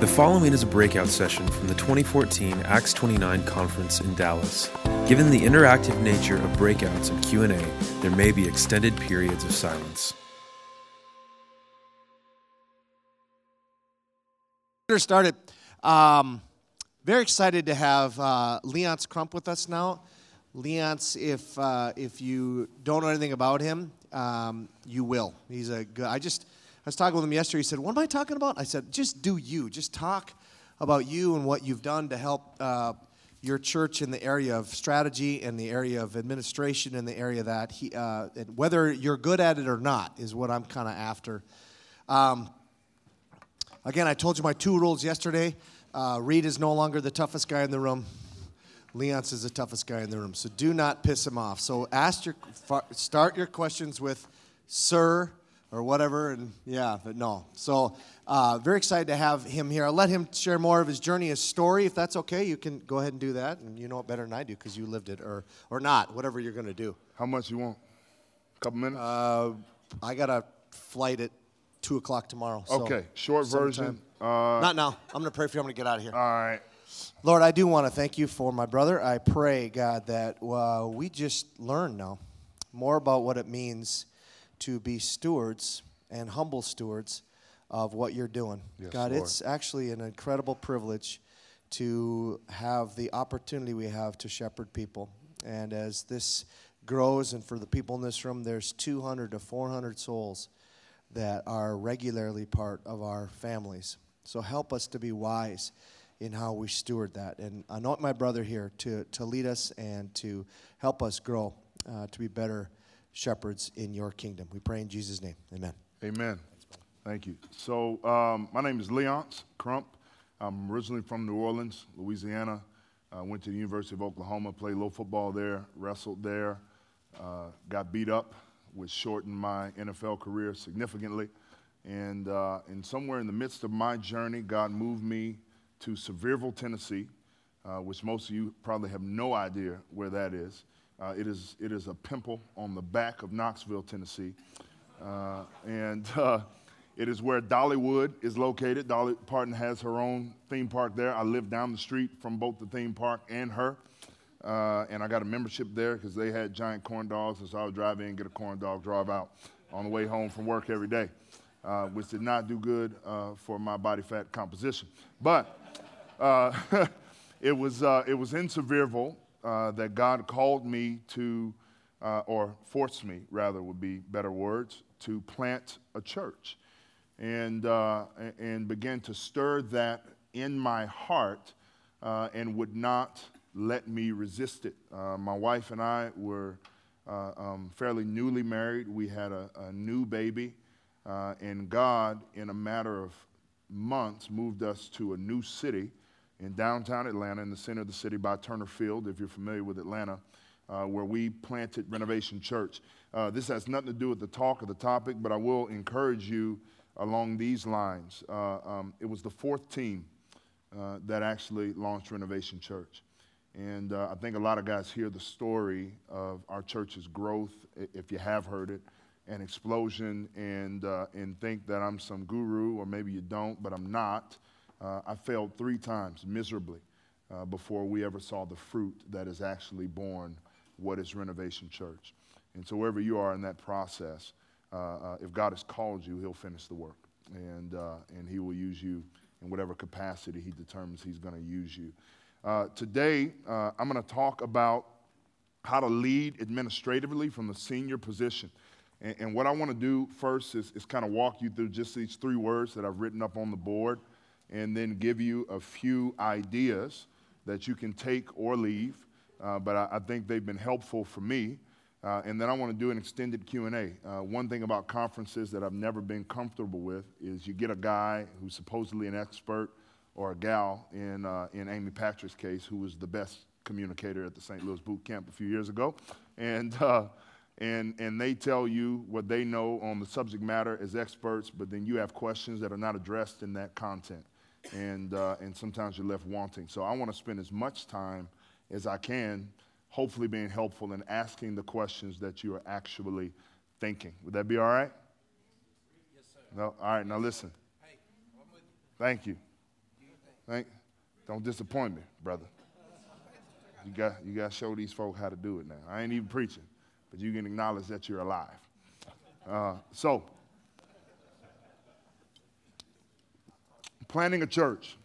The following is a breakout session from the 2014 Acts 29 Conference in Dallas. Given the interactive nature of breakouts and Q&A, there may be extended periods of silence. Started. Very excited to have Leonce Crump with us now. Leonce, if you don't know anything about him, you will. He's a good. I was talking with him yesterday. He said, "What am I talking about?" I said, "Just do you. Just talk about you and what you've done to help your church in the area of strategy and the area of administration and the area that he. And whether you're good at it or not is what I'm kind of after." Again, I told you my two rules yesterday. Reed is no longer the toughest guy in the room. Leonce is the toughest guy in the room, so do not piss him off. So start your questions with "sir" or whatever, and yeah, but no. So very excited to have him here. I'll let him share more of his journey, his story. If that's okay, you can go ahead and do that, and you know it better than I do because you lived it, or not, whatever you're going to do. How much you want? A couple minutes? I got a flight at 2 o'clock tomorrow. Okay, so short version. Not now. I'm going to pray for you. I'm going to get out of here. All right. Lord, I do want to thank you for my brother. I pray, God, that we just learn now more about what it means to be stewards and humble stewards of what you're doing. Yes, God, Lord. It's actually an incredible privilege to have the opportunity we have to shepherd people. And as this grows, and for the people in this room, there's 200 to 400 souls that are regularly part of our families. So help us to be wise in how we steward that. And anoint my brother here to lead us and to help us grow to be better shepherds in your kingdom. We pray in Jesus' name. Amen. Amen. Thank you. So my name is Leonce Crump. I'm originally from New Orleans, Louisiana. I went to the University of Oklahoma, played low football there, wrestled there, got beat up, which shortened my NFL career significantly. And somewhere in the midst of my journey, God moved me to Sevierville, Tennessee, which most of you probably have no idea where that is. It is a pimple on the back of Knoxville, Tennessee. And it is where Dollywood is located. Dolly Parton has her own theme park there. I live down the street from both the theme park and her. And I got a membership there because they had giant corn dogs, and so I would drive in, get a corn dog, drive out on the way home from work every day, which did not do good for my body fat composition. But it was in Sevierville that God called me to, or forced me, rather would be better words, to plant a church, and began to stir that in my heart, and would not let me resist it. My wife and I were fairly newly married. We had a new baby, and God, in a matter of months, moved us to a new city in downtown Atlanta, in the center of the city by Turner Field, if you're familiar with Atlanta, where we planted Renovation Church. This has nothing to do with the talk or the topic, but I will encourage you along these lines. It was the fourth team that actually launched Renovation Church. And I think a lot of guys hear the story of our church's growth, if you have heard it, an explosion, and think that I'm some guru, or maybe you don't, but I'm not. I failed 3 times miserably before we ever saw the fruit that is actually born, what is Renovation Church. And so wherever you are in that process, if God has called you, he'll finish the work. And he will use you in whatever capacity he determines he's going to use you. Today, I'm going to talk about how to lead administratively from the senior position. And what I want to do first is kind of walk you through just these 3 words that I've written up on the board, and then give you a few ideas that you can take or leave. But I think they've been helpful for me. And then I want to do an extended Q&A. One thing about conferences that I've never been comfortable with is you get a guy who's supposedly an expert, or a gal in Amy Patrick's case, who was the best communicator at the St. Louis Boot Camp a few years ago, and they tell you what they know on the subject matter as experts, but then you have questions that are not addressed in that content, and sometimes you're left wanting. So I want to spend as much time as I can, hopefully being helpful and asking the questions that you are actually thinking. Would that be all right? Yes, sir. No, all right. Now listen. Hey, I'm with you. Thank you. Right? Don't disappoint me, brother. You got to show these folk how to do it now. I ain't even preaching, but you can acknowledge that you're alive. So, planning a church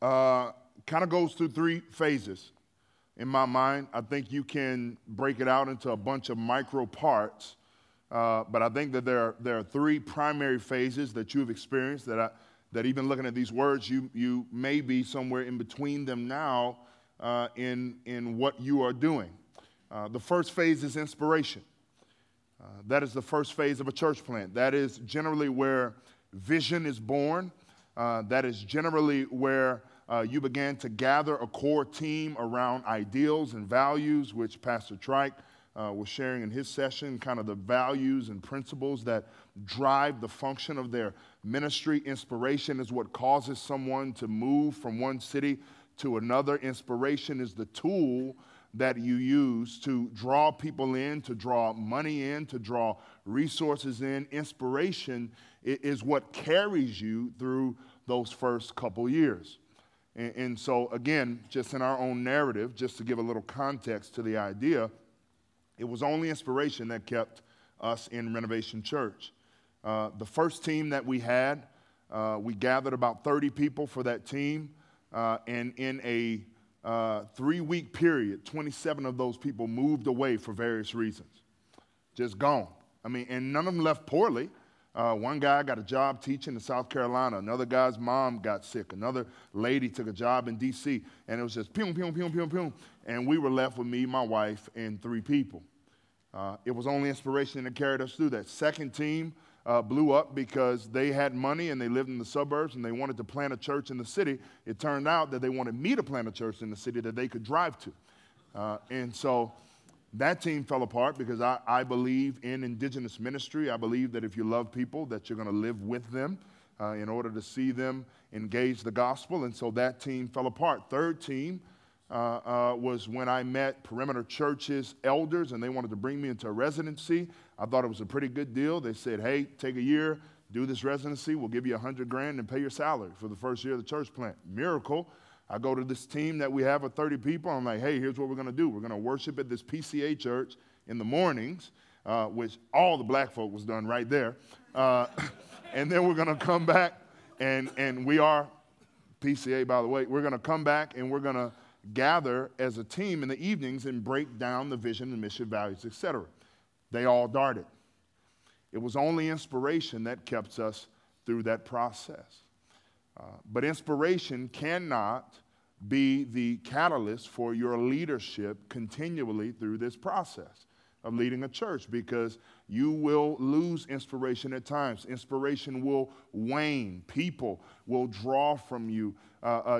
kind of goes through three phases in my mind. I think you can break it out into a bunch of micro parts, but I think that there are three primary phases that you've experienced that even looking at these words, you may be somewhere in between them now in what you are doing. The first phase is inspiration. That is the first phase of a church plant. That is generally where vision is born. That is generally where you began to gather a core team around ideals and values, which Pastor Trike was sharing in his session, kind of the values and principles that drive the function of their ministry. Inspiration is what causes someone to move from one city to another. Inspiration is the tool that you use to draw people in, to draw money in, to draw resources in. Inspiration is what carries you through those first couple years. And so, again, just in our own narrative, just to give a little context to the idea, it was only inspiration that kept us in Renovation Church. The first team that we had, we gathered about 30 people for that team, and in a 3-week period, 27 of those people moved away for various reasons. Just gone. I mean, and none of them left poorly. One guy got a job teaching in South Carolina. Another guy's mom got sick. Another lady took a job in D.C. And it was just pew, pew, pew, pew, pew. And we were left with me, my wife, and 3 people. It was only inspiration that carried us through that. Second team blew up because they had money and they lived in the suburbs and they wanted to plant a church in the city. It turned out that they wanted me to plant a church in the city that they could drive to. And so that team fell apart because I believe in indigenous ministry. I believe that if you love people, that you're going to live with them in order to see them engage the gospel. And so that team fell apart. Third team was when I met Perimeter Church's elders, and they wanted to bring me into a residency. I thought it was a pretty good deal. They said, hey, take a year, do this residency. We'll give you $100,000 and pay your salary for the first year of the church plant. Miracle. I go to this team that we have of 30 people. I'm like, hey, here's what we're going to do. We're going to worship at this PCA church in the mornings, which all the black folk was done right there. And then we're going to come back, and we are PCA, by the way. We're going to come back, and we're going to gather as a team in the evenings and break down the vision and mission values, etc. They all darted. It was only inspiration that kept us through that process. But inspiration cannot be the catalyst for your leadership continually through this process of leading a church, because you will lose inspiration at times. Inspiration will wane. People will draw from you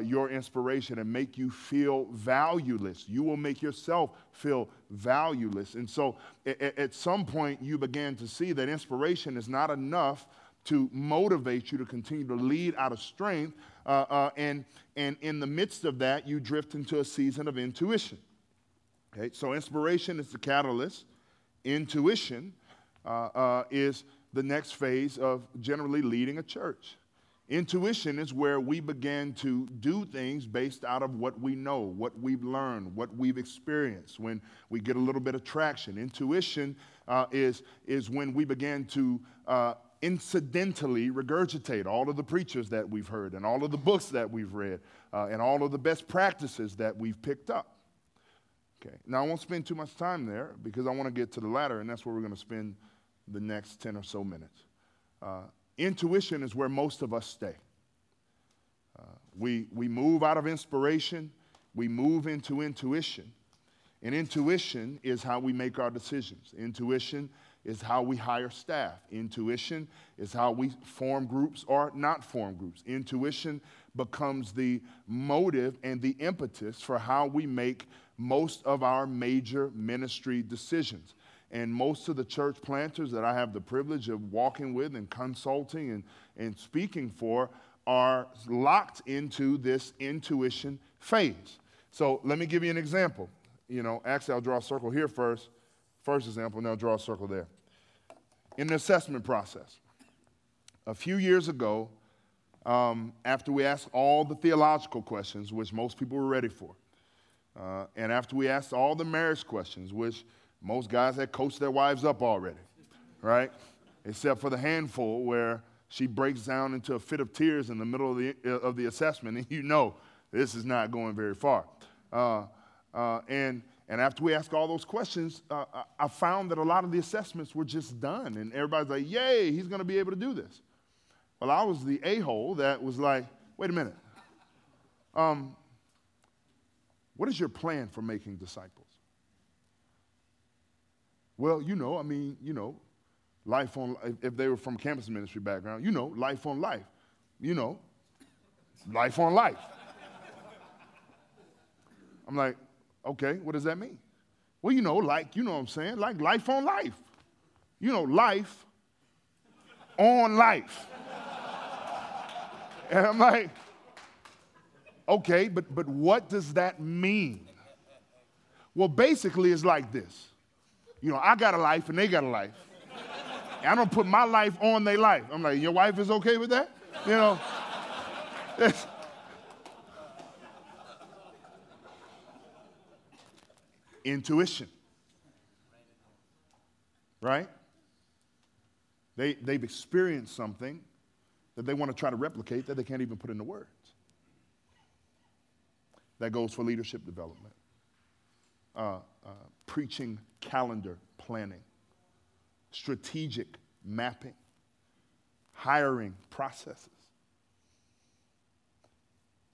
your inspiration and make you feel valueless. You will make yourself feel valueless. And so at some point, you began to see that inspiration is not enough to motivate you to continue to lead out of strength. And in the midst of that, you drift into a season of intuition. Okay, so inspiration is the catalyst. Intuition is the next phase of generally leading a church. Intuition is where we begin to do things based out of what we know, what we've learned, what we've experienced, when we get a little bit of traction. Intuition is when we begin to incidentally regurgitate all of the preachers that we've heard and all of the books that we've read and all of the best practices that we've picked up. Okay. Now, I won't spend too much time there because I want to get to the latter, and that's where we're going to spend the next 10 or so minutes. Intuition is where most of us stay. We move out of inspiration. We move into intuition. And intuition is how we make our decisions. Intuition is how we hire staff. Intuition is how we form groups or not form groups. Intuition becomes the motive and the impetus for how we make most of our major ministry decisions. And most of the church planters that I have the privilege of walking with and consulting and speaking for are locked into this intuition phase. So let me give you an example. You know, actually, I'll draw a circle here first. First example, and I'll draw a circle there. In the assessment process, a few years ago, after we asked all the theological questions, which most people were ready for, and after we asked all the marriage questions, which most guys had coached their wives up already, right? Except for the handful where she breaks down into a fit of tears in the middle of the assessment, and you know this is not going very far. And after we asked all those questions, I found that a lot of the assessments were just done, and everybody's like, yay, he's going to be able to do this. Well, I was the a-hole that was like, wait a minute. What is your plan for making disciples? Well, life on, if they were from campus ministry background, life on life. Life on life. I'm like, okay, what does that mean? Well, what I'm saying? Like life on life. Life on life. And I'm like, okay, but what does that mean? Well, basically it's like this. I got a life and they got a life. And I don't put my life on their life. I'm like, your wife is okay with that? Intuition. Right? They've experienced something that they want to try to replicate that they can't even put into words. That goes for leadership development. Preaching calendar planning. Strategic mapping. Hiring processes.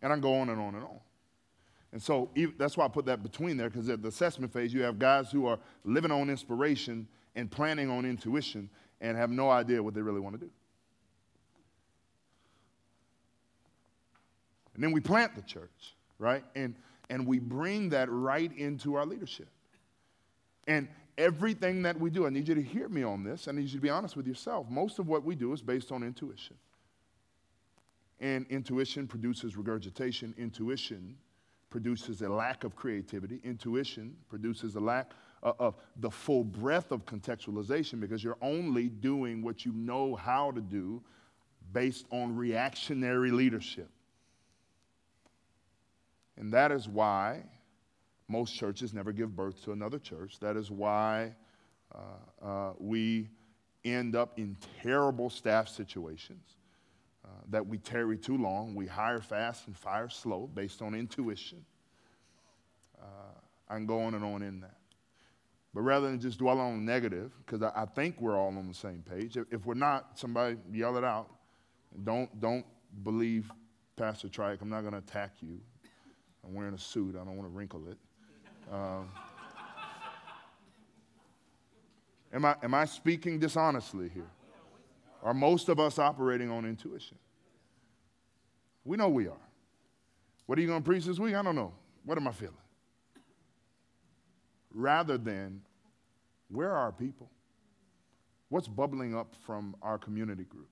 And I can go on and on and on. And so that's why I put that between there, because at the assessment phase, you have guys who are living on inspiration and planning on intuition and have no idea what they really want to do. And then we plant the church, right? And we bring that right into our leadership. And everything that we do, I need you to hear me on this. I need you to be honest with yourself. Most of what we do is based on intuition. And intuition produces regurgitation. Intuition produces a lack of creativity. Intuition produces a lack of the full breadth of contextualization, because you're only doing what you know how to do based on reactionary leadership. And that is why most churches never give birth to another church. That is why we end up in terrible staff situations, that we tarry too long, we hire fast and fire slow based on intuition. I can go on in that. But rather than just dwell on negative, because I think we're all on the same page. If we're not, somebody yell it out. Don't believe Pastor Trike. I'm not going to attack you. I'm wearing a suit. I don't want to wrinkle it. Am I speaking dishonestly here? Are most of us operating on intuition? We know we are. What are you going to preach this week? I don't know. What am I feeling? Rather than, where are our people? What's bubbling up from our community groups?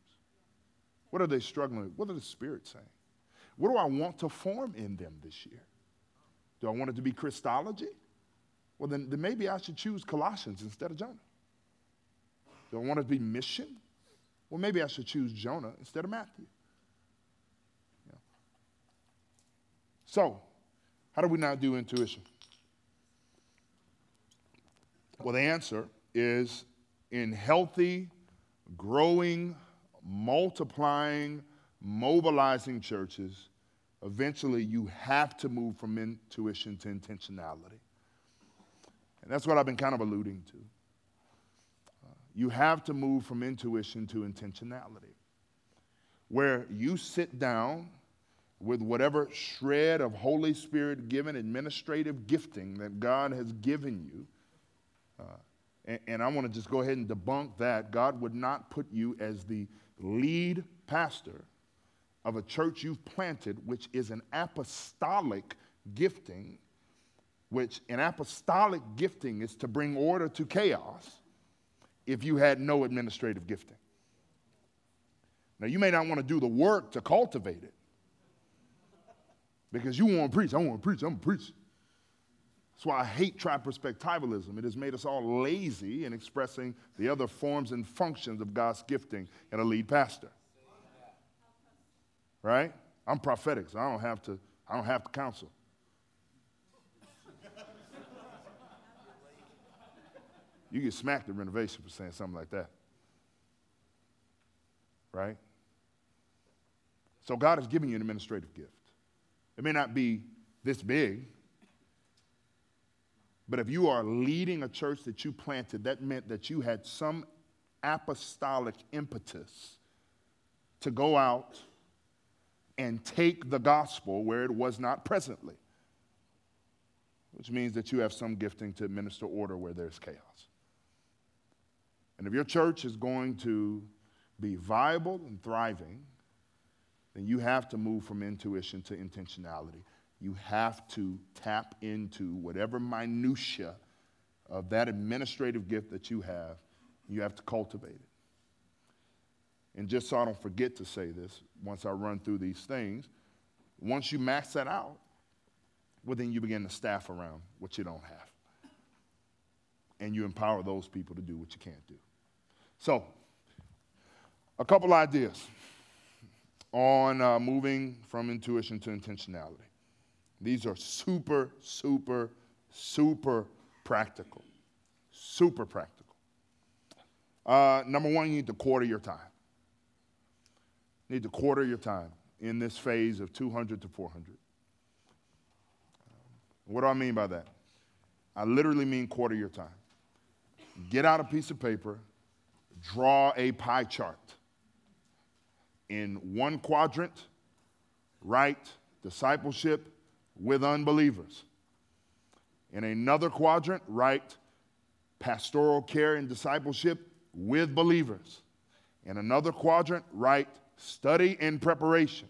What are they struggling with? What are the spirits saying? What do I want to form in them this year? Do I want it to be Christology? Well, then maybe I should choose Colossians instead of Jonah. Do I want it to be mission? Well, maybe I should choose Jonah instead of Matthew. Yeah. So, how do we not do intuition? Well, the answer is in healthy, growing, multiplying, mobilizing churches, eventually you have to move from intuition to intentionality. And that's what I've been kind of alluding to. You have to move from intuition to intentionality, where you sit down with whatever shred of Holy Spirit-given administrative gifting that God has given you. And I want to just go ahead and debunk that. God would not put you as the lead pastor of a church you've planted, which is an apostolic gifting, which an apostolic gifting is to bring order to chaos, if you had no administrative gifting. Now, you may not want to do the work to cultivate it, because you want to preach. I want to preach. I'm going to preach. That's why I hate triperspectivalism. It has made us all lazy in expressing the other forms and functions of God's gifting in a lead pastor. right? I'm prophetic, so I don't have to counsel. You get smacked at Renovation for saying something like that, right? So God has given you an administrative gift. It may not be this big, but if you are leading a church that you planted, that meant that you had some apostolic impetus to go out and take the gospel where it was not presently, which means that you have some gifting to administer order where there's chaos. And if your church is going to be viable and thriving, then you have to move from intuition to intentionality. You have to tap into whatever minutia of that administrative gift that you have. You have to cultivate it. And just so I don't forget to say this, once I run through these things, once you max that out, well, then you begin to staff around what you don't have. And you empower those people to do what you can't do. So, a couple ideas on moving from intuition to intentionality. These are super, super, super practical. Super practical. Number one, you need to quarter your time. You need to quarter your time in this phase of 200 to 400. What do I mean by that? I literally mean quarter your time. Get out a piece of paper, draw a pie chart. In one quadrant, write discipleship with unbelievers. In another quadrant, write pastoral care and discipleship with believers. In another quadrant, write study and preparation.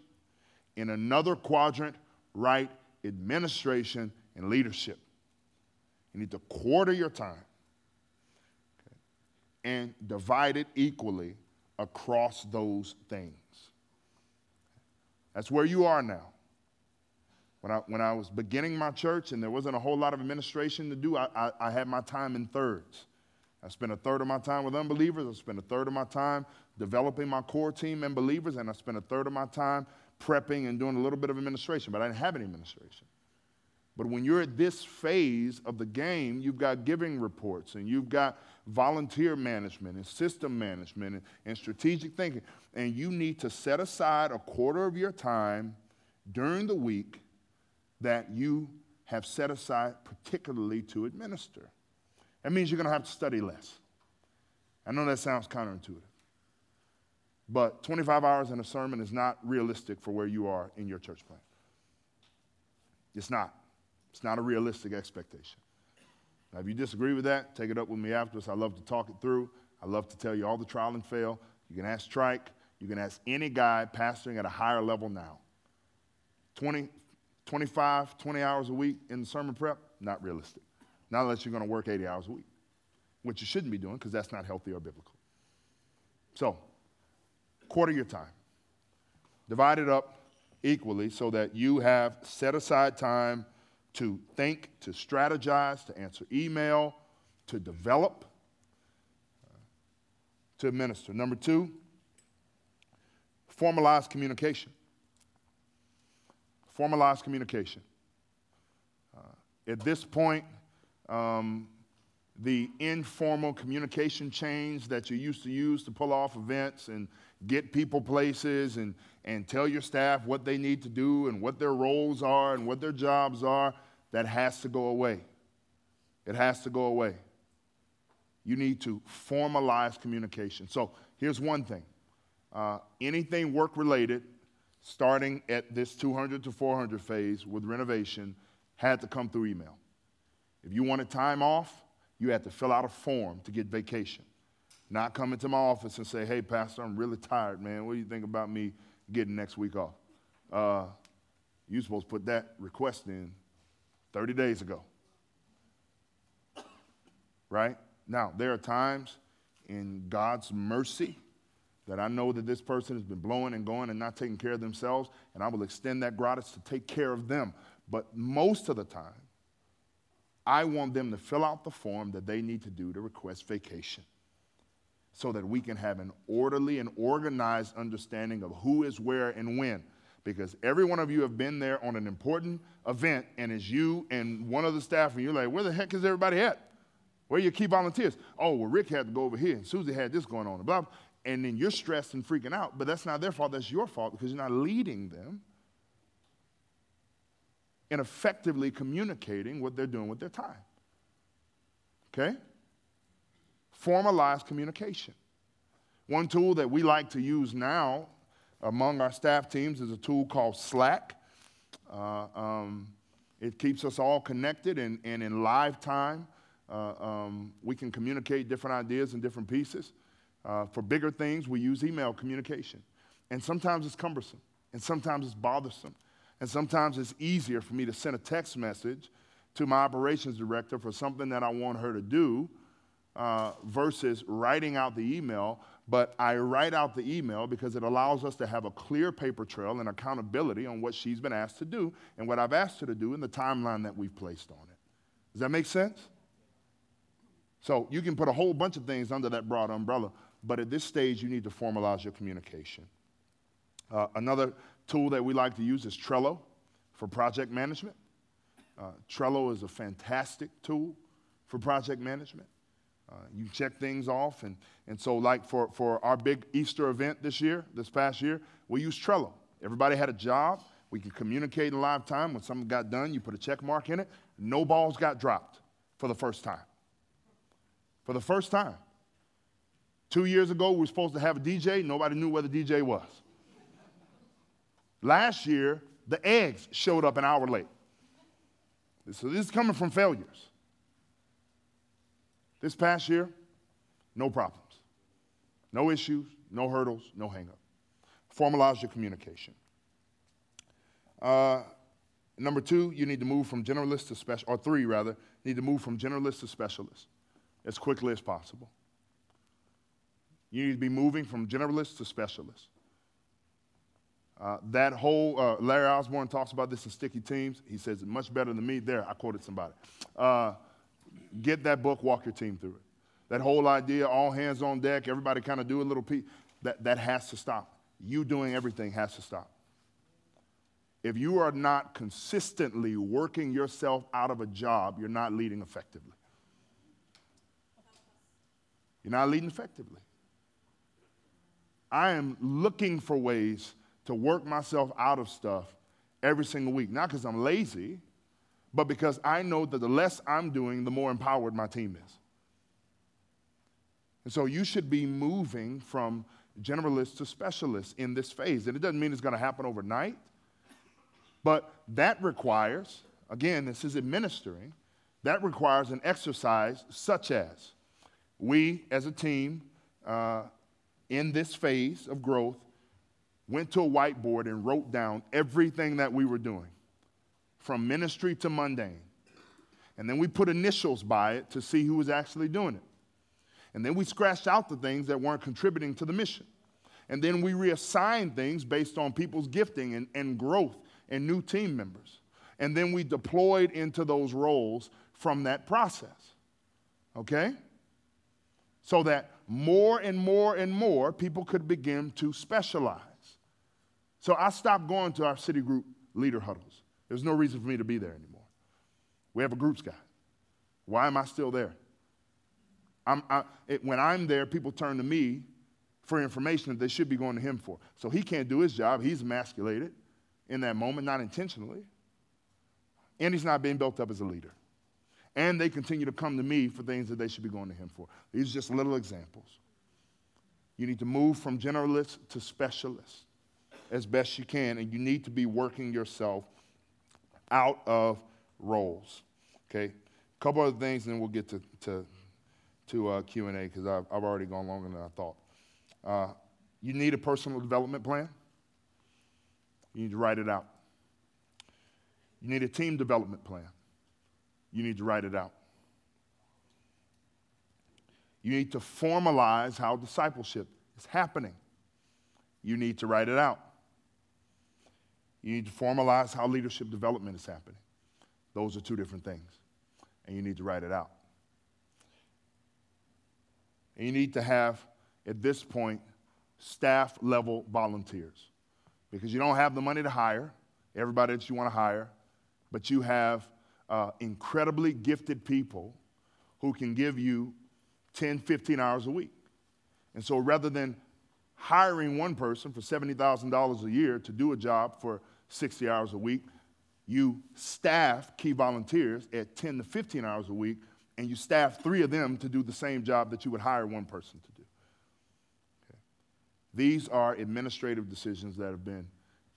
In another quadrant, write administration and leadership. You need to quarter your time, okay, and divide it equally across those things. That's where you are now. When I was beginning my church and there wasn't a whole lot of administration to do, I had my time in thirds. I spent a third of my time with unbelievers. I spent a third of my time developing my core team and believers, and I spent a third of my time prepping and doing a little bit of administration, but I didn't have any administration. But when you're at this phase of the game, you've got giving reports, and you've got volunteer management and system management and strategic thinking, and you need to set aside a quarter of your time during the week that you have set aside particularly to administer. That means you're going to have to study less. I know that sounds counterintuitive, but 25 hours in a sermon is not realistic for where you are in your church plan. It's not. It's not a realistic expectation. Now, if you disagree with that, take it up with me afterwards. I love to talk it through. I love to tell you all the trial and fail. You can ask Trike. You can ask any guy pastoring at a higher level now. 20 hours a week in sermon prep, not realistic. Not unless you're going to work 80 hours a week, which you shouldn't be doing because that's not healthy or biblical. So, quarter your time. Divide it up equally so that you have set aside time to think, to strategize, to answer email, to develop, to administer. Number two, formalize communication. Formalize communication. At this point, the informal communication chains that you used to use to pull off events and get people places and tell your staff what they need to do and what their roles are and what their jobs are, that has to go away. It has to go away. You need to formalize communication. So here's one thing. Anything work-related, starting at this 200 to 400 phase with Renovation, had to come through email. If you wanted time off, you had to fill out a form to get vacation. Not come into my office and say, hey, Pastor, I'm really tired, man. What do you think about me getting next week off? You're supposed to put that request in 30 days ago. Right? Now, there are times in God's mercy that I know that this person has been blowing and going and not taking care of themselves, and I will extend that gratis to take care of them. But most of the time, I want them to fill out the form that they need to do to request vacation, so that we can have an orderly and organized understanding of who is where and when. because every one of you have been there on an important event, and it's you and one of the staff, and you're like, where the heck is everybody at? Where are your key volunteers? Oh, well, Rick had to go over here, and Susie had this going on, and blah, blah. And then you're stressed and freaking out, but that's not their fault. That's your fault because you're not leading them and effectively communicating what they're doing with their time. Okay? Formalize communication. One tool that we like to use now among our staff teams is a tool called Slack. It keeps us all connected, and in live time, we can communicate different ideas and different pieces. For bigger things, we use email communication. And sometimes it's cumbersome, and sometimes it's bothersome, and sometimes it's easier for me to send a text message to my operations director for something that I want her to do versus writing out the email. But I write out the email because it allows us to have a clear paper trail and accountability on what she's been asked to do and what I've asked her to do and the timeline that we've placed on it. Does that make sense? So you can put a whole bunch of things under that broad umbrella, but at this stage, you need to formalize your communication. Another tool that we like to use is Trello for project management. Trello is a fantastic tool for project management. You check things off, and so like for our big Easter event this past year, we used Trello. Everybody had a job. We could communicate in live time. When something got done, you put a check mark in it. No balls got dropped for the first time. 2 years ago, we were supposed to have a DJ. Nobody knew where the DJ was. Last year, the eggs showed up an hour late. So this is coming from failures. This past year, no problems. No issues, no hurdles, no hang-up. Formalize your communication. Number two, you need to move from generalist to specialist, or three, rather, need to move from generalist to specialist as quickly as possible. You need to be moving from generalist to specialist. That whole, Larry Osborne talks about this in Sticky Teams. He says it much better than me. There, I quoted somebody. Get that book, walk your team through it. That whole idea, all hands on deck, everybody kind of do a little piece, that has to stop. You doing everything has to stop. If you are not consistently working yourself out of a job, you're not leading effectively. You're not leading effectively. I am looking for ways to work myself out of stuff every single week. Not because I'm lazy, but because I know that the less I'm doing, the more empowered my team is. And so you should be moving from generalist to specialist in this phase. And it doesn't mean it's going to happen overnight, but that requires, again, this is administering, that requires an exercise such as we as a team in this phase of growth went to a whiteboard and wrote down everything that we were doing, from ministry to mundane. And then we put initials by it to see who was actually doing it. And then we scratched out the things that weren't contributing to the mission. And then we reassigned things based on people's gifting and growth and new team members. And then we deployed into those roles from that process. Okay? So that more and more and more people could begin to specialize. So I stopped going to our city group leader huddles. There's no reason for me to be there anymore. We have a groups guy. Why am I still there? When I'm there, people turn to me for information that they should be going to him for. So he can't do his job. He's emasculated in that moment, not intentionally. And he's not being built up as a leader. And they continue to come to me for things that they should be going to him for. These are just little examples. You need to move from generalist to specialist as best you can, and you need to be working yourself out of roles, okay? A couple other things, and then we'll get to Q&A because I've already gone longer than I thought. You need a personal development plan. You need to write it out. You need a team development plan. You need to write it out. You need to formalize how discipleship is happening. You need to write it out. You need to formalize how leadership development is happening. Those are two different things, and you need to write it out. And you need to have, at this point, staff-level volunteers. because you don't have the money to hire everybody that you want to hire, but you have incredibly gifted people who can give you 10, 15 hours a week. And so rather than hiring one person for $70,000 a year to do a job for 60 hours a week, you staff key volunteers at 10 to 15 hours a week, and you staff three of them to do the same job that you would hire one person to do. Okay. These are administrative decisions that have been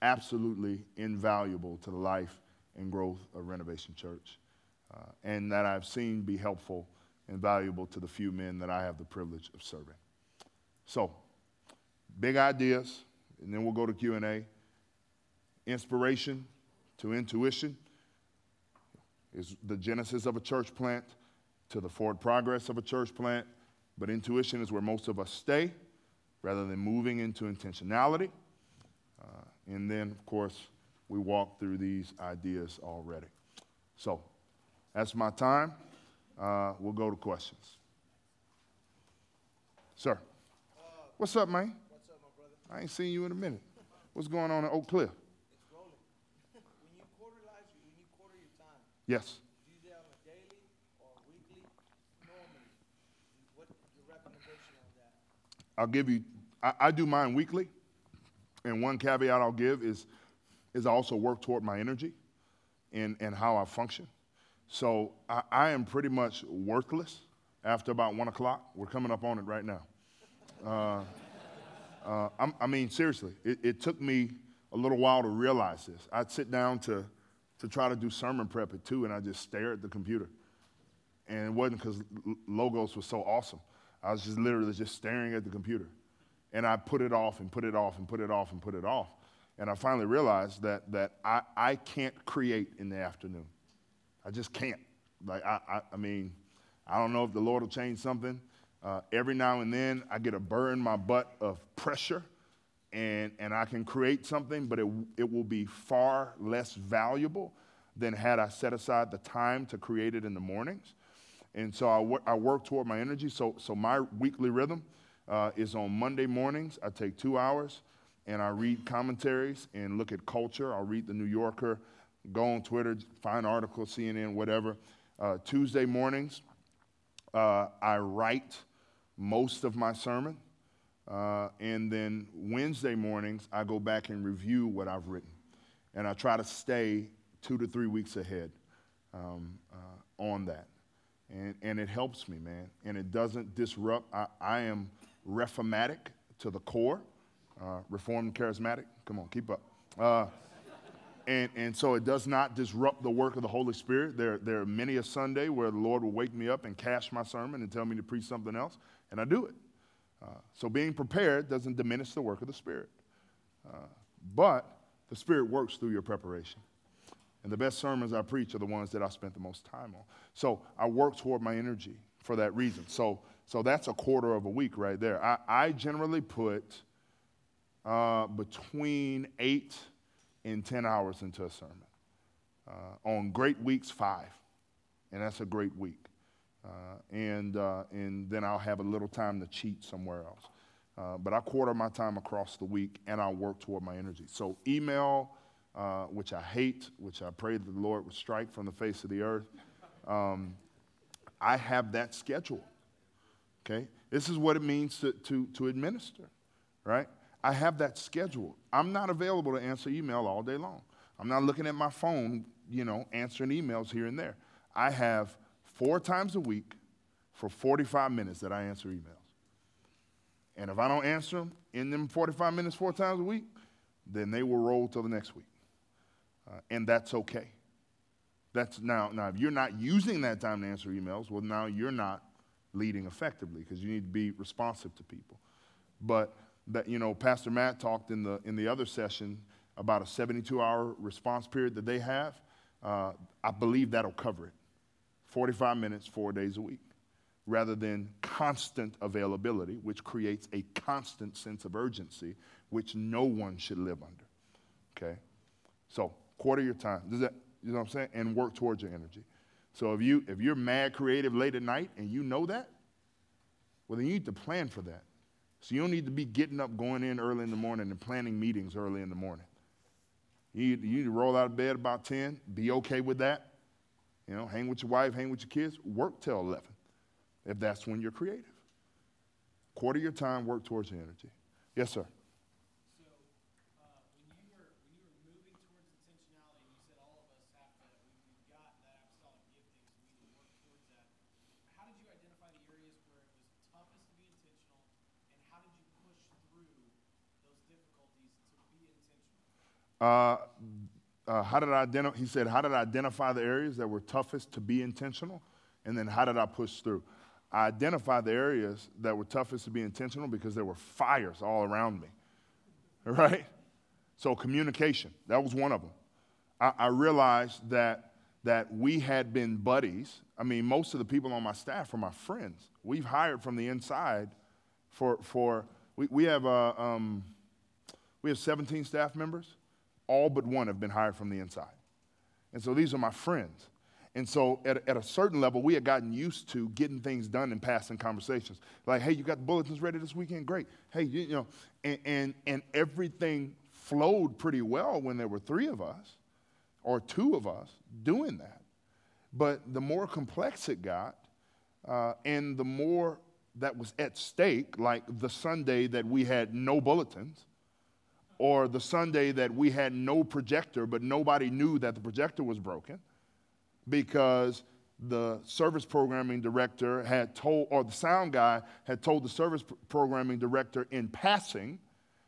absolutely invaluable to the life and growth of Renovation Church, and that I've seen be helpful and valuable to the few men that I have the privilege of serving. So, big ideas, and then we'll go to Q&A. Inspiration to intuition is the genesis of a church plant to the forward progress of a church plant, but intuition is where most of us stay rather than moving into intentionality. And then, of course, we walk through these ideas already. So that's my time. We'll go to questions. Sir. What's up, man? What's up, my brother? I ain't seen you in a minute. What's going on in Oak Cliff? It's rolling. When you quarter your time, yes. Do you do that on a daily or weekly? Normally, what's your recommendation on that? I'll give you, I do mine weekly, and one caveat I'll give is I also work toward my energy and how I function. So I am pretty much worthless after about 1 o'clock. We're coming up on it right now. I mean, seriously, it took me a little while to realize this. I'd sit down to try to do sermon prep at 2, and I just stare at the computer. And it wasn't because Logos was so awesome. I was just literally just staring at the computer. And I put it off and put it off and put it off and put it off. And I finally realized that I can't create in the afternoon. I just can't. Like, I mean, I don't know if the Lord will change something. Every now and then, I get a burr in my butt of pressure, and I can create something, but it will be far less valuable than had I set aside the time to create it in the mornings. And so I work toward my energy. So my weekly rhythm is on Monday mornings. I take 2 hours, and I read commentaries and look at culture. I'll read The New Yorker, go on Twitter, find articles, CNN, whatever. Tuesday mornings, I write most of my sermon, and then Wednesday mornings, I go back and review what I've written, and I try to stay 2 to 3 weeks ahead on that, and it helps me, man, and it doesn't disrupt. I am reformatic to the core, reformed charismatic, come on, keep up, and so it does not disrupt the work of the Holy Spirit. There are many a Sunday where the Lord will wake me up and cash my sermon and tell me to preach something else, and I do it. So being prepared doesn't diminish the work of the Spirit. But the Spirit works through your preparation. And the best sermons I preach are the ones that I spent the most time on. So I work toward my energy for that reason. So that's a quarter of a week right there. I generally put between 8 in 10 hours into a sermon. On great weeks, 5, and that's a great week. And then I'll have a little time to cheat somewhere else. But I quarter my time across the week, and I work toward my energy. So email, which I hate, which I pray that the Lord would strike from the face of the earth, I have that schedule, okay? This is what it means to administer, right? I have that scheduled. I'm not available to answer email all day long. I'm not looking at my phone, answering emails here and there. I have 4 times a week for 45 minutes that I answer emails. And if I don't answer them in them 45 minutes 4 times a week, then they will roll till the next week. And that's okay. That's now, if you're not using that time to answer emails, well, now you're not leading effectively because you need to be responsive to people. But that, Pastor Matt talked in the other session about a 72-hour response period that they have. I believe that'll cover it. 45 minutes, 4 days a week, rather than constant availability, which creates a constant sense of urgency, which no one should live under, okay? So quarter your time, does that, what I'm saying? And work towards your energy. So if you're mad creative late at night and you know that, well, then you need to plan for that. So you don't need to be getting up, going in early in the morning and planning meetings early in the morning. You need to roll out of bed about 10, be okay with that. You know, hang with your wife, hang with your kids, work till 11, if that's when you're creative. Quarter of your time, work towards your energy. Yes, sir. He said, how did I identify the areas that were toughest to be intentional? And then how did I push through? I identified the areas that were toughest to be intentional because there were fires all around me, right? So communication, that was one of them. I realized that we had been buddies. I mean, most of the people on my staff are my friends. We've hired from the inside we have 17 staff members. All but one have been hired from the inside. And so these are my friends. And so at a certain level, we had gotten used to getting things done and passing conversations. Like, hey, you got the bulletins ready this weekend? Great. Hey, you know, and everything flowed pretty well when there were three of us or two of us doing that. But the more complex it got, and the more that was at stake, like the Sunday that we had no bulletins, or the Sunday that we had no projector, but nobody knew that the projector was broken because the service programming director had told, or the sound guy had told the service programming director in passing,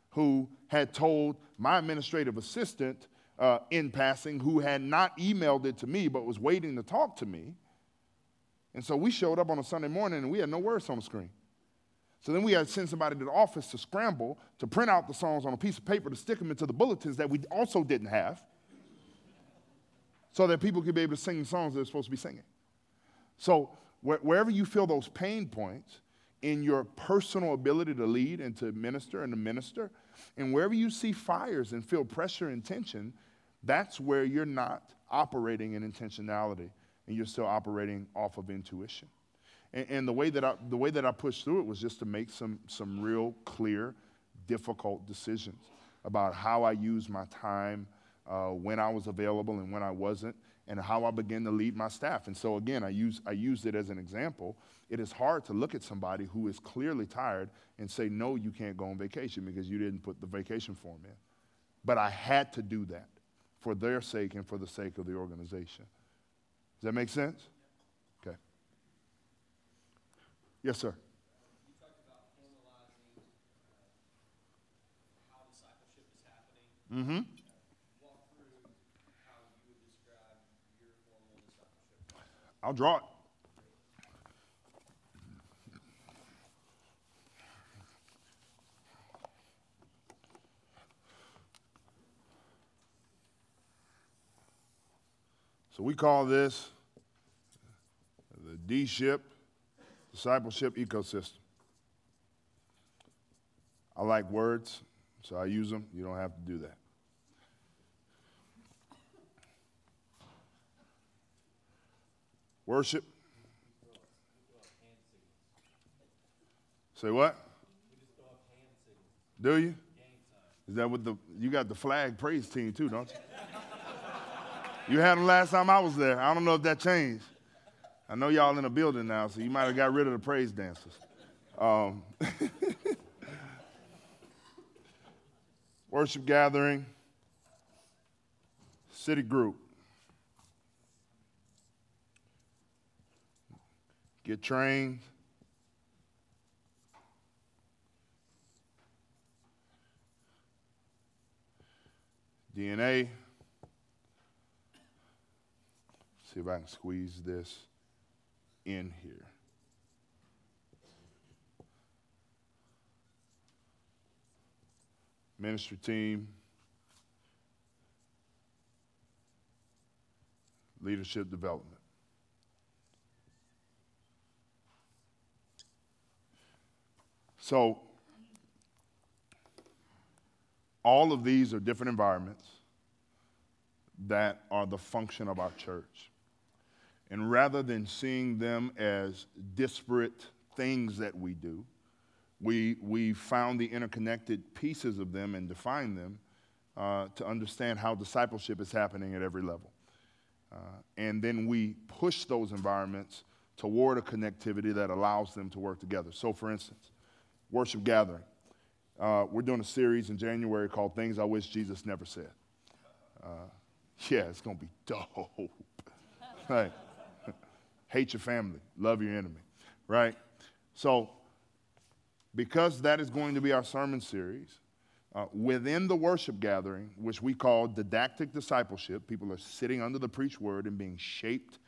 who had told my administrative assistant in passing, who had not emailed it to me but was waiting to talk to me. And so we showed up on a Sunday morning and we had no words on the screen. So then we had to send somebody to the office to scramble, to print out the songs on a piece of paper, to stick them into the bulletins that we also didn't have, so that people could be able to sing the songs they're supposed to be singing. So wherever you feel those pain points in your personal ability to lead and to minister and to minister, and wherever you see fires and feel pressure and tension, that's where you're not operating in intentionality and you're still operating off of intuition. And the way that I pushed through it was just to make some real clear, difficult decisions about how I used my time, when I was available and when I wasn't, and how I began to lead my staff. And so again, I used it as an example. It is hard to look at somebody who is clearly tired and say, no, you can't go on vacation because you didn't put the vacation form in. But I had to do that for their sake and for the sake of the organization. Does that make sense? Yes, sir. You talked about formalizing how discipleship is happening. Mm-hmm. Walk through how you would describe your formal discipleship. I'll draw it. So we call this the D-Ship. Discipleship ecosystem. I like words, so I use them. You don't have to do that. Worship. Say what? Do you? Is that what you got the flag praise team too, don't you? You had them last time I was there. I don't know if that changed. I know y'all in a building now, so you might have got rid of the praise dancers. Worship gathering, city group. Get trained. DNA. See if I can squeeze this in here. Ministry team, leadership development. So all of these are different environments that are the function of our church. And rather than seeing them as disparate things that we do, We found the interconnected pieces of them and defined them to understand how discipleship is happening at every level. And then we push those environments toward a connectivity that allows them to work together. So, for instance, worship gathering. We're doing a series in January called Things I Wish Jesus Never Said. Yeah, it's going to be dope. Right? Hate your family. Love your enemy. Right? So, because that is going to be our sermon series, within the worship gathering, which we call didactic discipleship, people are sitting under the preached word and being shaped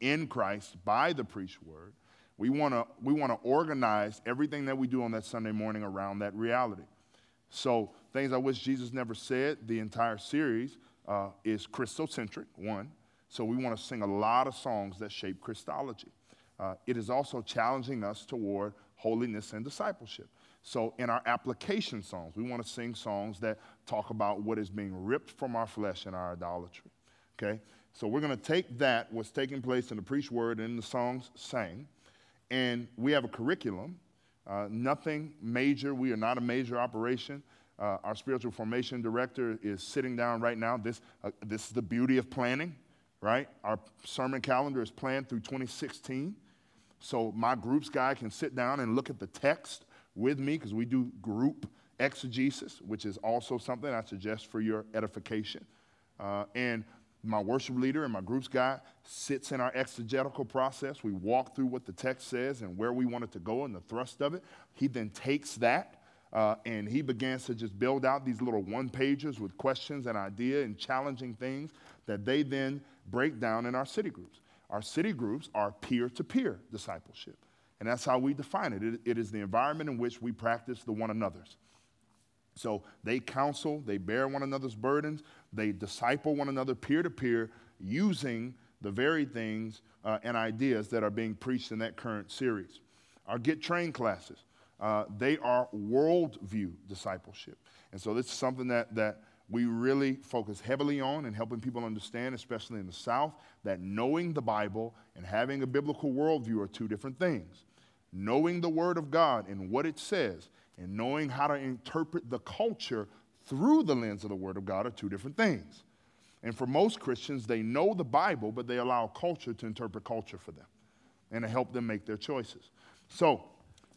in Christ by the preached word. We want to organize everything that we do on that Sunday morning around that reality. So, Things I Wish Jesus Never Said, the entire series is Christocentric, one. So we want to sing a lot of songs that shape Christology. It is also challenging us toward holiness and discipleship. So in our application songs, we want to sing songs that talk about what is being ripped from our flesh and our idolatry. Okay? So we're going to take that, what's taking place in the preached word and in the songs sang, and we have a curriculum. Nothing major. We are not a major operation. Our spiritual formation director is sitting down right now. This is the beauty of planning, right? Our sermon calendar is planned through 2016. So my groups guy can sit down and look at the text with me, because we do group exegesis, which is also something I suggest for your edification. And my worship leader and my groups guy sits in our exegetical process. We walk through what the text says and where we want it to go and the thrust of it. He then takes that and he begins to just build out these little one-pagers with questions and idea and challenging things that they then break down in our city groups. Our city groups are peer-to-peer discipleship, and that's how we define it. It is the environment in which we practice the one another's. So they counsel, they bear one another's burdens, they disciple one another peer-to-peer using the very things and ideas that are being preached in that current series. Our Get Trained classes, they are worldview discipleship. And so this is something that we really focus heavily on and helping people understand, especially in the South, that knowing the Bible and having a biblical worldview are two different things. Knowing the Word of God and what it says and knowing how to interpret the culture through the lens of the Word of God are two different things. And for most Christians, they know the Bible, but they allow culture to interpret culture for them and to help them make their choices. So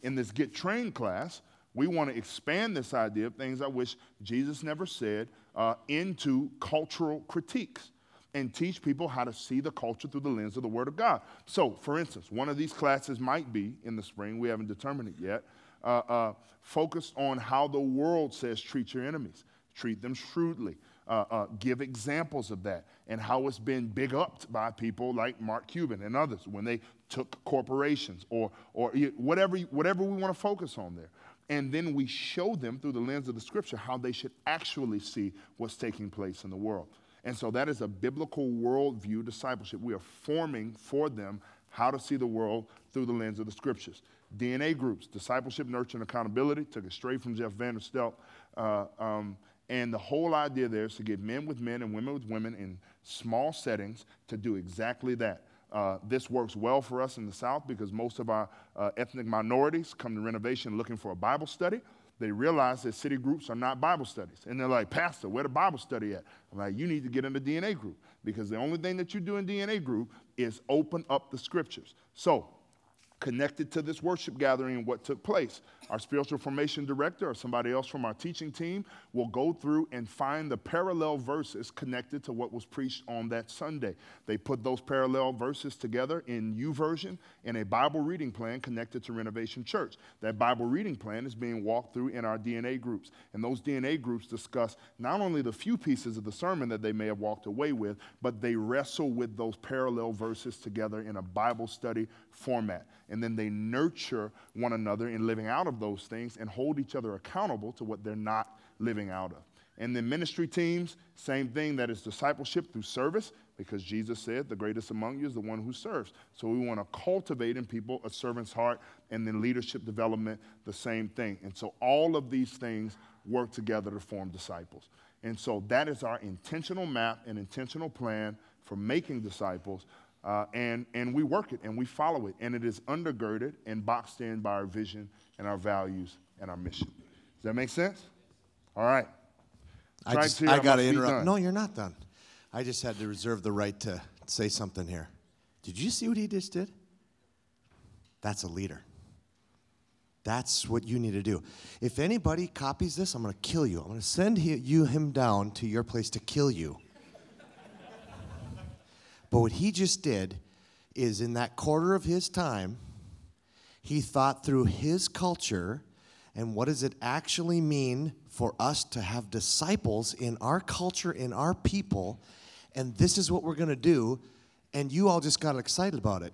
in this Get Trained class, we want to expand this idea of Things I Wish Jesus Never Said into cultural critiques and teach people how to see the culture through the lens of the Word of God. So, for instance, one of these classes might be, in the spring, we haven't determined it yet, focused on how the world says treat your enemies, treat them shrewdly, give examples of that, and how it's been big upped by people like Mark Cuban and others when they took corporations or whatever we want to focus on there. And then we show them through the lens of the scripture how they should actually see what's taking place in the world. And so that is a biblical worldview discipleship. We are forming for them how to see the world through the lens of the scriptures. DNA groups, discipleship, nurture, and accountability, took it straight from Jeff Van der Stelt. And the whole idea there is to get men with men and women with women in small settings to do exactly that. This works well for us in the South because most of our ethnic minorities come to Renovation looking for a Bible study. They realize that city groups are not Bible studies. And they're like, Pastor, where the Bible study at? I'm like, you need to get in the DNA group because the only thing that you do in DNA group is open up the scriptures. So connected to this worship gathering and what took place, our spiritual formation director or somebody else from our teaching team will go through and find the parallel verses connected to what was preached on that Sunday. They put those parallel verses together in YouVersion in a Bible reading plan connected to Renovation Church. That Bible reading plan is being walked through in our DNA groups. And those DNA groups discuss not only the few pieces of the sermon that they may have walked away with, but they wrestle with those parallel verses together in a Bible study format. And then they nurture one another in living out of those things and hold each other accountable to what they're not living out of. And then ministry teams, same thing, that is discipleship through service, because Jesus said the greatest among you is the one who serves. So we want to cultivate in people a servant's heart, and then leadership development, the same thing. And so all of these things work together to form disciples. And so that is our intentional map and intentional plan for making disciples. And we work it and we follow it, and it is undergirded and boxed in by our vision and our values and our mission. Does that make sense? All right. I got to interrupt. No, you're not done. I just had to reserve the right to say something here. Did you see what he just did? That's a leader. That's what you need to do. If anybody copies this, I'm going to kill you. I'm going to send him down to your place to kill you. But what he just did is in that quarter of his time, he thought through his culture and what does it actually mean for us to have disciples in our culture, in our people, and this is what we're going to do, and you all just got excited about it.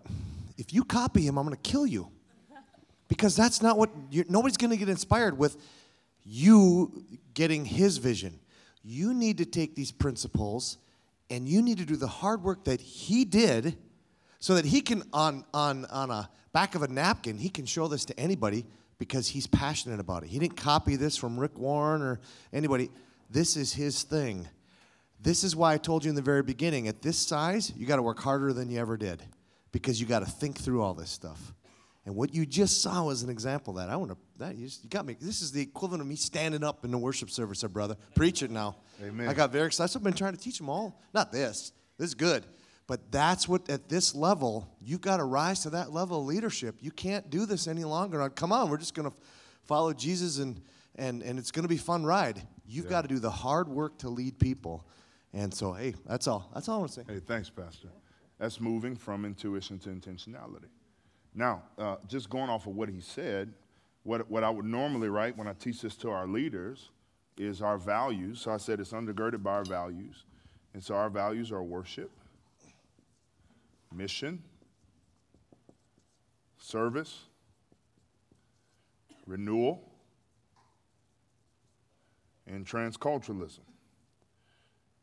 If you copy him, I'm going to kill you. Because that's not what, nobody's going to get inspired with you getting his vision. You need to take these principles and you need to do the hard work that he did so that he can, on a back of a napkin, he can show this to anybody because he's passionate about it. He didn't copy this from Rick Warren or anybody. This is his thing. This is why I told you in the very beginning, at this size, you got to work harder than you ever did because you got to think through all this stuff. And what you just saw was an example of that. You got me. This is the equivalent of me standing up in the worship service, brother. Preach it now. Amen. I got very excited. I've been trying to teach them all. Not this. This is good. But that's what, at this level, you've got to rise to that level of leadership. You can't do this any longer. Come on, we're just going to follow Jesus, and it's going to be a fun ride. You've got to do the hard work to lead people. And so, hey, that's all. That's all I want to say. Hey, thanks, Pastor. That's moving from intuition to intentionality. Now, just going off of what he said, what I would normally write when I teach this to our leaders is our values. So I said it's undergirded by our values. And so our values are worship, mission, service, renewal, and transculturalism,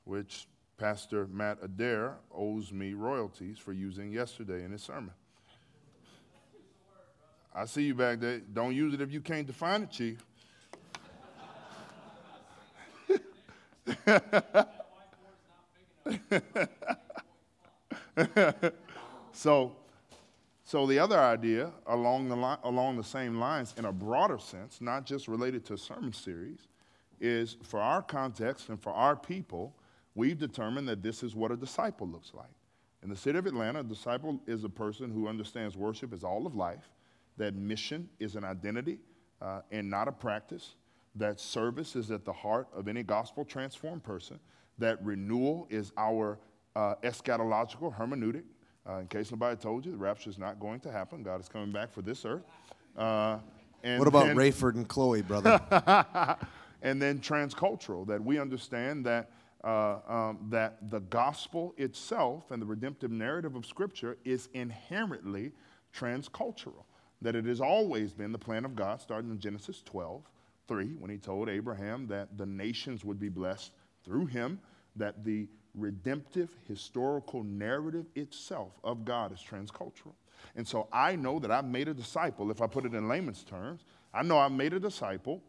which Pastor Matt Adair owes me royalties for using yesterday in his sermon. I see you back there. Don't use it if you can't define it, Chief. So the other idea along the same lines in a broader sense, not just related to a sermon series, is for our context and for our people, we've determined that this is what a disciple looks like. In the city of Atlanta, a disciple is a person who understands worship is all of life, that mission is an identity and not a practice, that service is at the heart of any gospel-transformed person, that renewal is our eschatological hermeneutic. In case nobody told you, the rapture is not going to happen. God is coming back for this earth. What about Rayford and Chloe, brother? And then transcultural, that we understand that the gospel itself and the redemptive narrative of Scripture is inherently transcultural. That it has always been the plan of God, starting in Genesis 12:3, when he told Abraham that the nations would be blessed through him, that the redemptive historical narrative itself of God is transcultural. And so I know that I've made a disciple, if I put it in layman's terms, I know I've made a disciple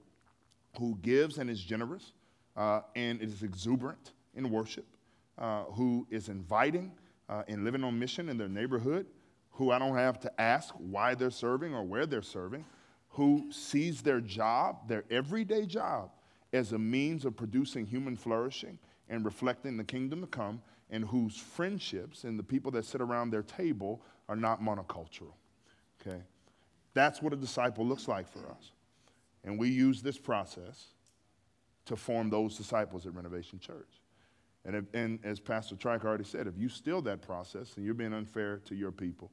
who gives and is generous and is exuberant in worship, who is inviting and living on mission in their neighborhood, who I don't have to ask why they're serving or where they're serving, who sees their job, their everyday job, as a means of producing human flourishing and reflecting the kingdom to come, and whose friendships and the people that sit around their table are not monocultural. Okay? That's what a disciple looks like for us. And we use this process to form those disciples at Renovation Church. And as Pastor Trike already said, if you steal that process, then you're being unfair to your people.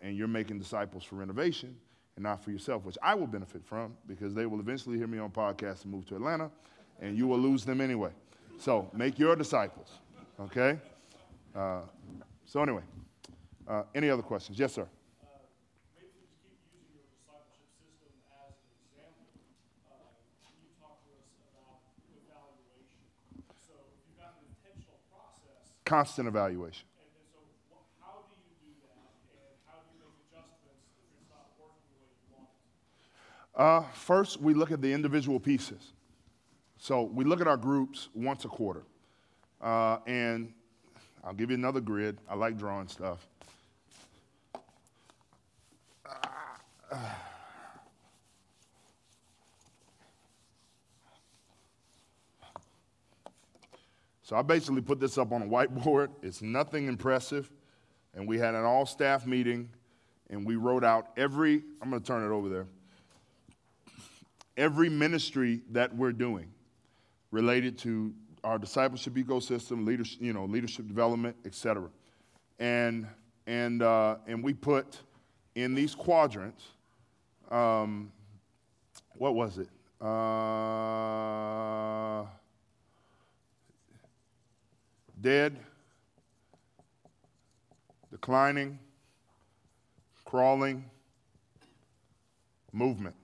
And you're making disciples for Renovation and not for yourself, which I will benefit from because they will eventually hear me on podcasts and move to Atlanta, and you will lose them anyway. So make your disciples, okay? So anyway, any other questions? Yes, sir. Maybe just keep using your discipleship system as an example. Can you talk to us about evaluation? So you've got an intentional process. Constant evaluation. First, we look at the individual pieces. So we look at our groups once a quarter. And I'll give you another grid. I like drawing stuff. So I basically put this up on a whiteboard. It's nothing impressive. And we had an all-staff meeting, and we wrote out every, I'm going to turn it over there, every ministry that we're doing related to our discipleship ecosystem, leadership, you know, leadership development, et cetera. And we put in these quadrants, what was it? Dead, declining, crawling, movement.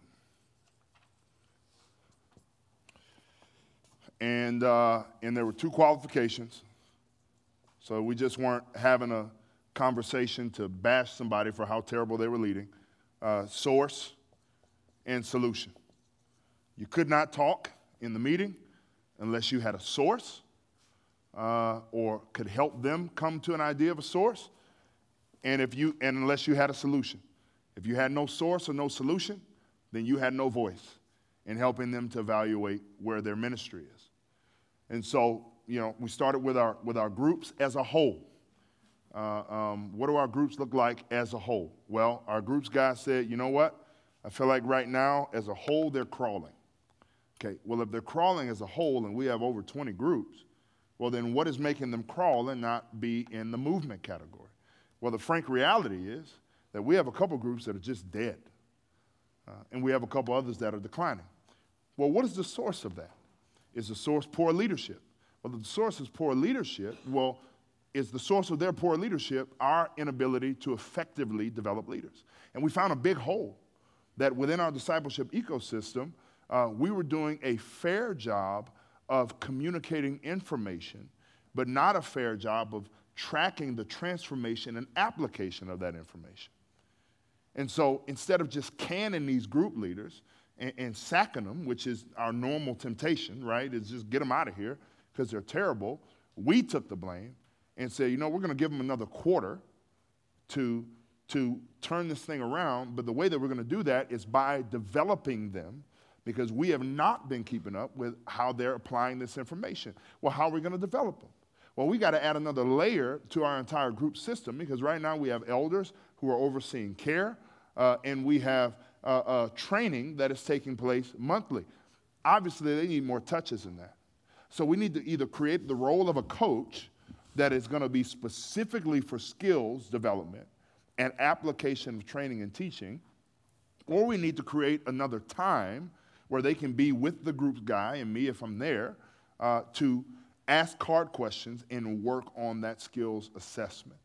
And there were two qualifications. So we just weren't having a conversation to bash somebody for how terrible they were leading. Source and solution. You could not talk in the meeting unless you had a source or could help them come to an idea of a source, and unless you had a solution. If you had no source or no solution, then you had no voice in helping them to evaluate where their ministry is. And so, you know, we started with our groups as a whole. What do our groups look like as a whole? Well, our groups guy said, you know what? I feel like right now, as a whole, they're crawling. Okay, well, if they're crawling as a whole and we have over 20 groups, well, then what is making them crawl and not be in the movement category? Well, the frank reality is that we have a couple groups that are just dead, and we have a couple others that are declining. Well, what is the source of that? Is the source poor leadership? Well, if the source is poor leadership, well, is the source of their poor leadership our inability to effectively develop leaders? And we found a big hole that within our discipleship ecosystem, we were doing a fair job of communicating information, but not a fair job of tracking the transformation and application of that information. And so instead of just canning these group leaders and sacking them, which is our normal temptation, right, is just get them out of here because they're terrible, we took the blame and said, you know, we're going to give them another quarter to turn this thing around, but the way that we're going to do that is by developing them, because we have not been keeping up with how they're applying this information. Well, how are we going to develop them? Well, we got to add another layer to our entire group system, because right now we have elders who are overseeing care, and we have training that is taking place monthly. Obviously, they need more touches in that. So we need to either create the role of a coach that is going to be specifically for skills development and application of training and teaching, or we need to create another time where they can be with the group guy and me if I'm there to ask hard questions and work on that skills assessment.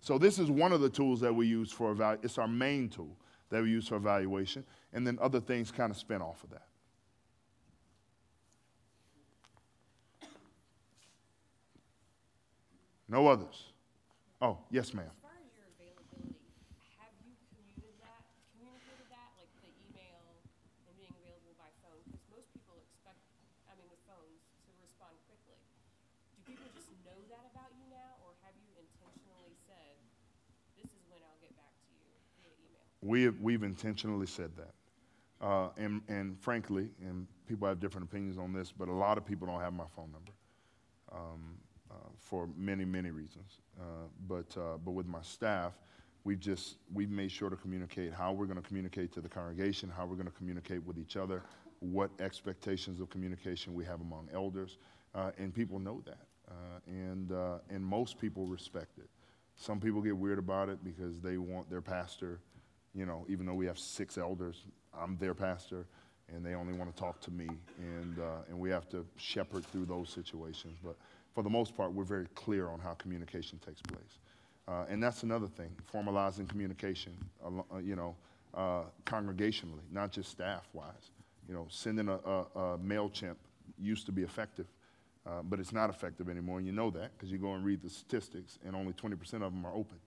So this is one of the tools that we use for evaluation. It's our main tool that we use for evaluation, and then other things kind of spin off of that. No others. Oh, yes, ma'am. As far as your availability, have you communicated that, like the email and being available by phone? Because most people expect, with phones, to respond quickly. Do people just know that about you now, or have you intentionally said, this is when I'll get back to you via email? We've intentionally said that. And frankly, and people have different opinions on this, but a lot of people don't have my phone number. For many, many reasons. But with my staff, we've made sure to communicate how we're going to communicate to the congregation, how we're going to communicate with each other, what expectations of communication we have among elders, and people know that. And most people respect it. Some people get weird about it because they want their pastor, you know, even though we have 6 elders, I'm their pastor, and they only want to talk to me, and we have to shepherd through those situations. But for the most part, we're very clear on how communication takes place. And that's another thing, formalizing communication, congregationally, not just staff-wise. You know, sending a MailChimp used to be effective, but it's not effective anymore, and you know that because you go and read the statistics, and only 20% of them are open.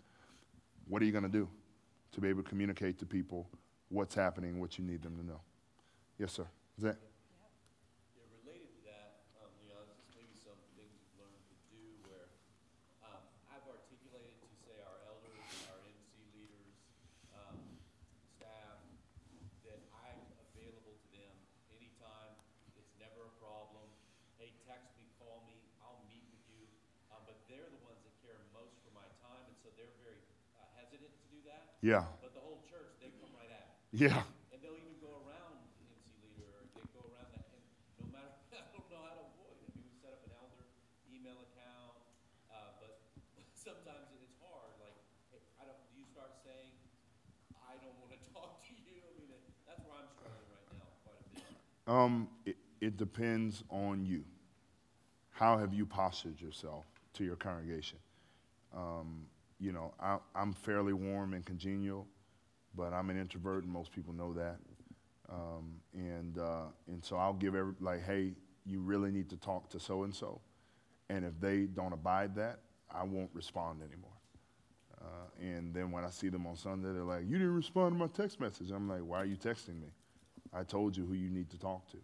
What are you going to do to be able to communicate to people what's happening, what you need them to know? Yes, sir. Is that? Problem. Hey, text me, call me, I'll meet you so they're very hesitant to do that. Yeah. But the whole church, they come right at it. Yeah. And they'll even go around the MC leader, or they go around that, and no matter, I don't know how to avoid it. I mean, we set up an elder email account, but sometimes it's hard. Like, hey, do you start saying, I don't want to talk to you? I mean, that's where I'm struggling right now quite a bit. It depends on you. How have you postured yourself to your congregation? You know, I'm fairly warm and congenial, but I'm an introvert, and most people know that. And so I'll give hey, you really need to talk to so-and-so. And if they don't abide that, I won't respond anymore. And then when I see them on Sunday, they're like, you didn't respond to my text message. I'm like, why are you texting me? I told you who you need to talk to.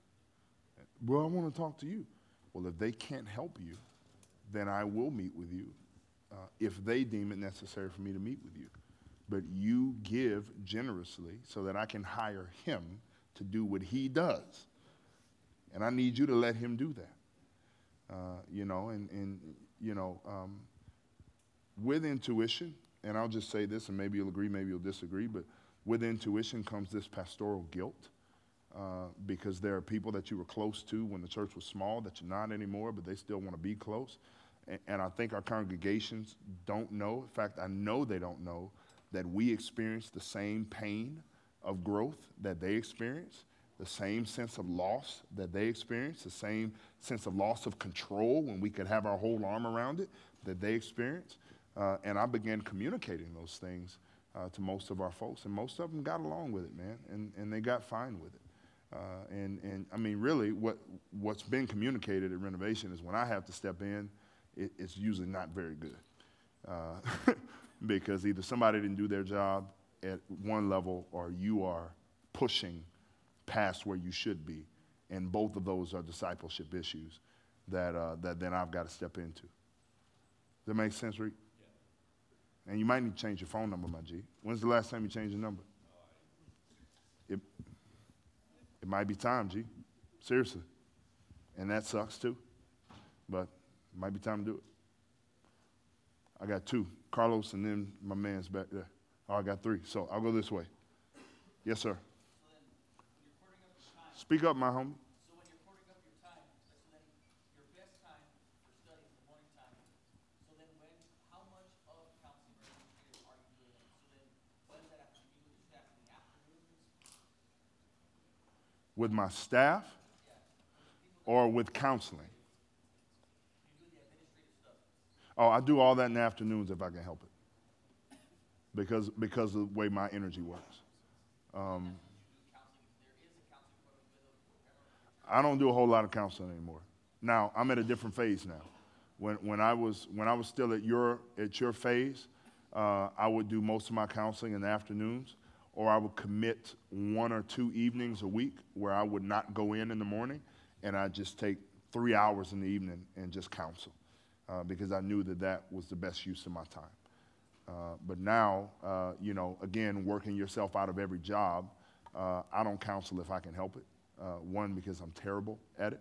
Well, I want to talk to you. Well, if they can't help you, then I will meet with you if they deem it necessary for me to meet with you. But you give generously so that I can hire him to do what he does. And I need you to let him do that. With intuition, and I'll just say this, and maybe you'll agree, maybe you'll disagree, but with intuition comes this pastoral guilt. Because there are people that you were close to when the church was small that you're not anymore, but they still want to be close. And I think our congregations don't know. In fact, I know they don't know that we experience the same pain of growth that they experience, the same sense of loss that they experience, the same sense of loss of control when we could have our whole arm around it that they experience. And I began communicating those things to most of our folks, and most of them got along with it, man, and they got fine with it. I mean, really, what's been communicated at Renovation is when I have to step in, it's usually not very good, because either somebody didn't do their job at one level, or you are pushing past where you should be, and both of those are discipleship issues that then I've got to step into. Does that make sense, Rick? Yeah. And you might need to change your phone number, my G. When's the last time you changed your number? It might be time, G. Seriously. And that sucks, too. But it might be time to do it. I got two. Carlos and then my man's back there. Oh, I got three. So I'll go this way. Yes, sir. So then you're quartering up your time. Speak up, my homie. So when you're quartering up your time, that's when your best time for study is the morning time. So then how much of counseling are you doing? So then what does that have to do with your staff in the afternoons? With my staff or with counseling? Oh, I do all that in the afternoons if I can help it, because of the way my energy works. I don't do a whole lot of counseling anymore. Now I'm at a different phase now. When I was still at your phase, I would do most of my counseling in the afternoons, or I would commit one or two evenings a week where I would not go in the morning, and I'd just take 3 hours in the evening and just counsel. Because I knew that was the best use of my time. But now, again, working yourself out of every job, I don't counsel if I can help it. One, because I'm terrible at it.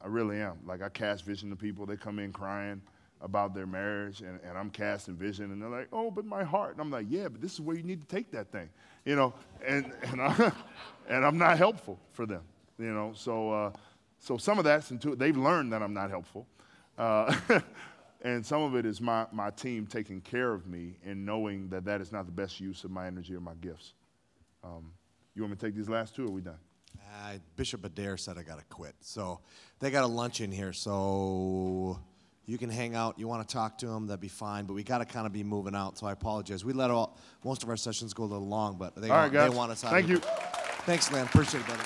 I really am. Like, I cast vision to people. They come in crying about their marriage, and I'm casting vision, and they're like, oh, but my heart. And I'm like, yeah, but this is where you need to take that thing. You know, and I'm not helpful for them, you know. So some of that's intuitive. They've learned that I'm not helpful. And some of it is my team taking care of me and knowing that is not the best use of my energy or my gifts. You want me to take these last two, or are we done? Bishop Adair said I got to quit. So they got a lunch in here, so you can hang out. You want to talk to them, that'd be fine, but we got to kind of be moving out, so I apologize. We let most of our sessions go a little long, but they want us out. Thank you. Thanks, Len. Appreciate it, buddy.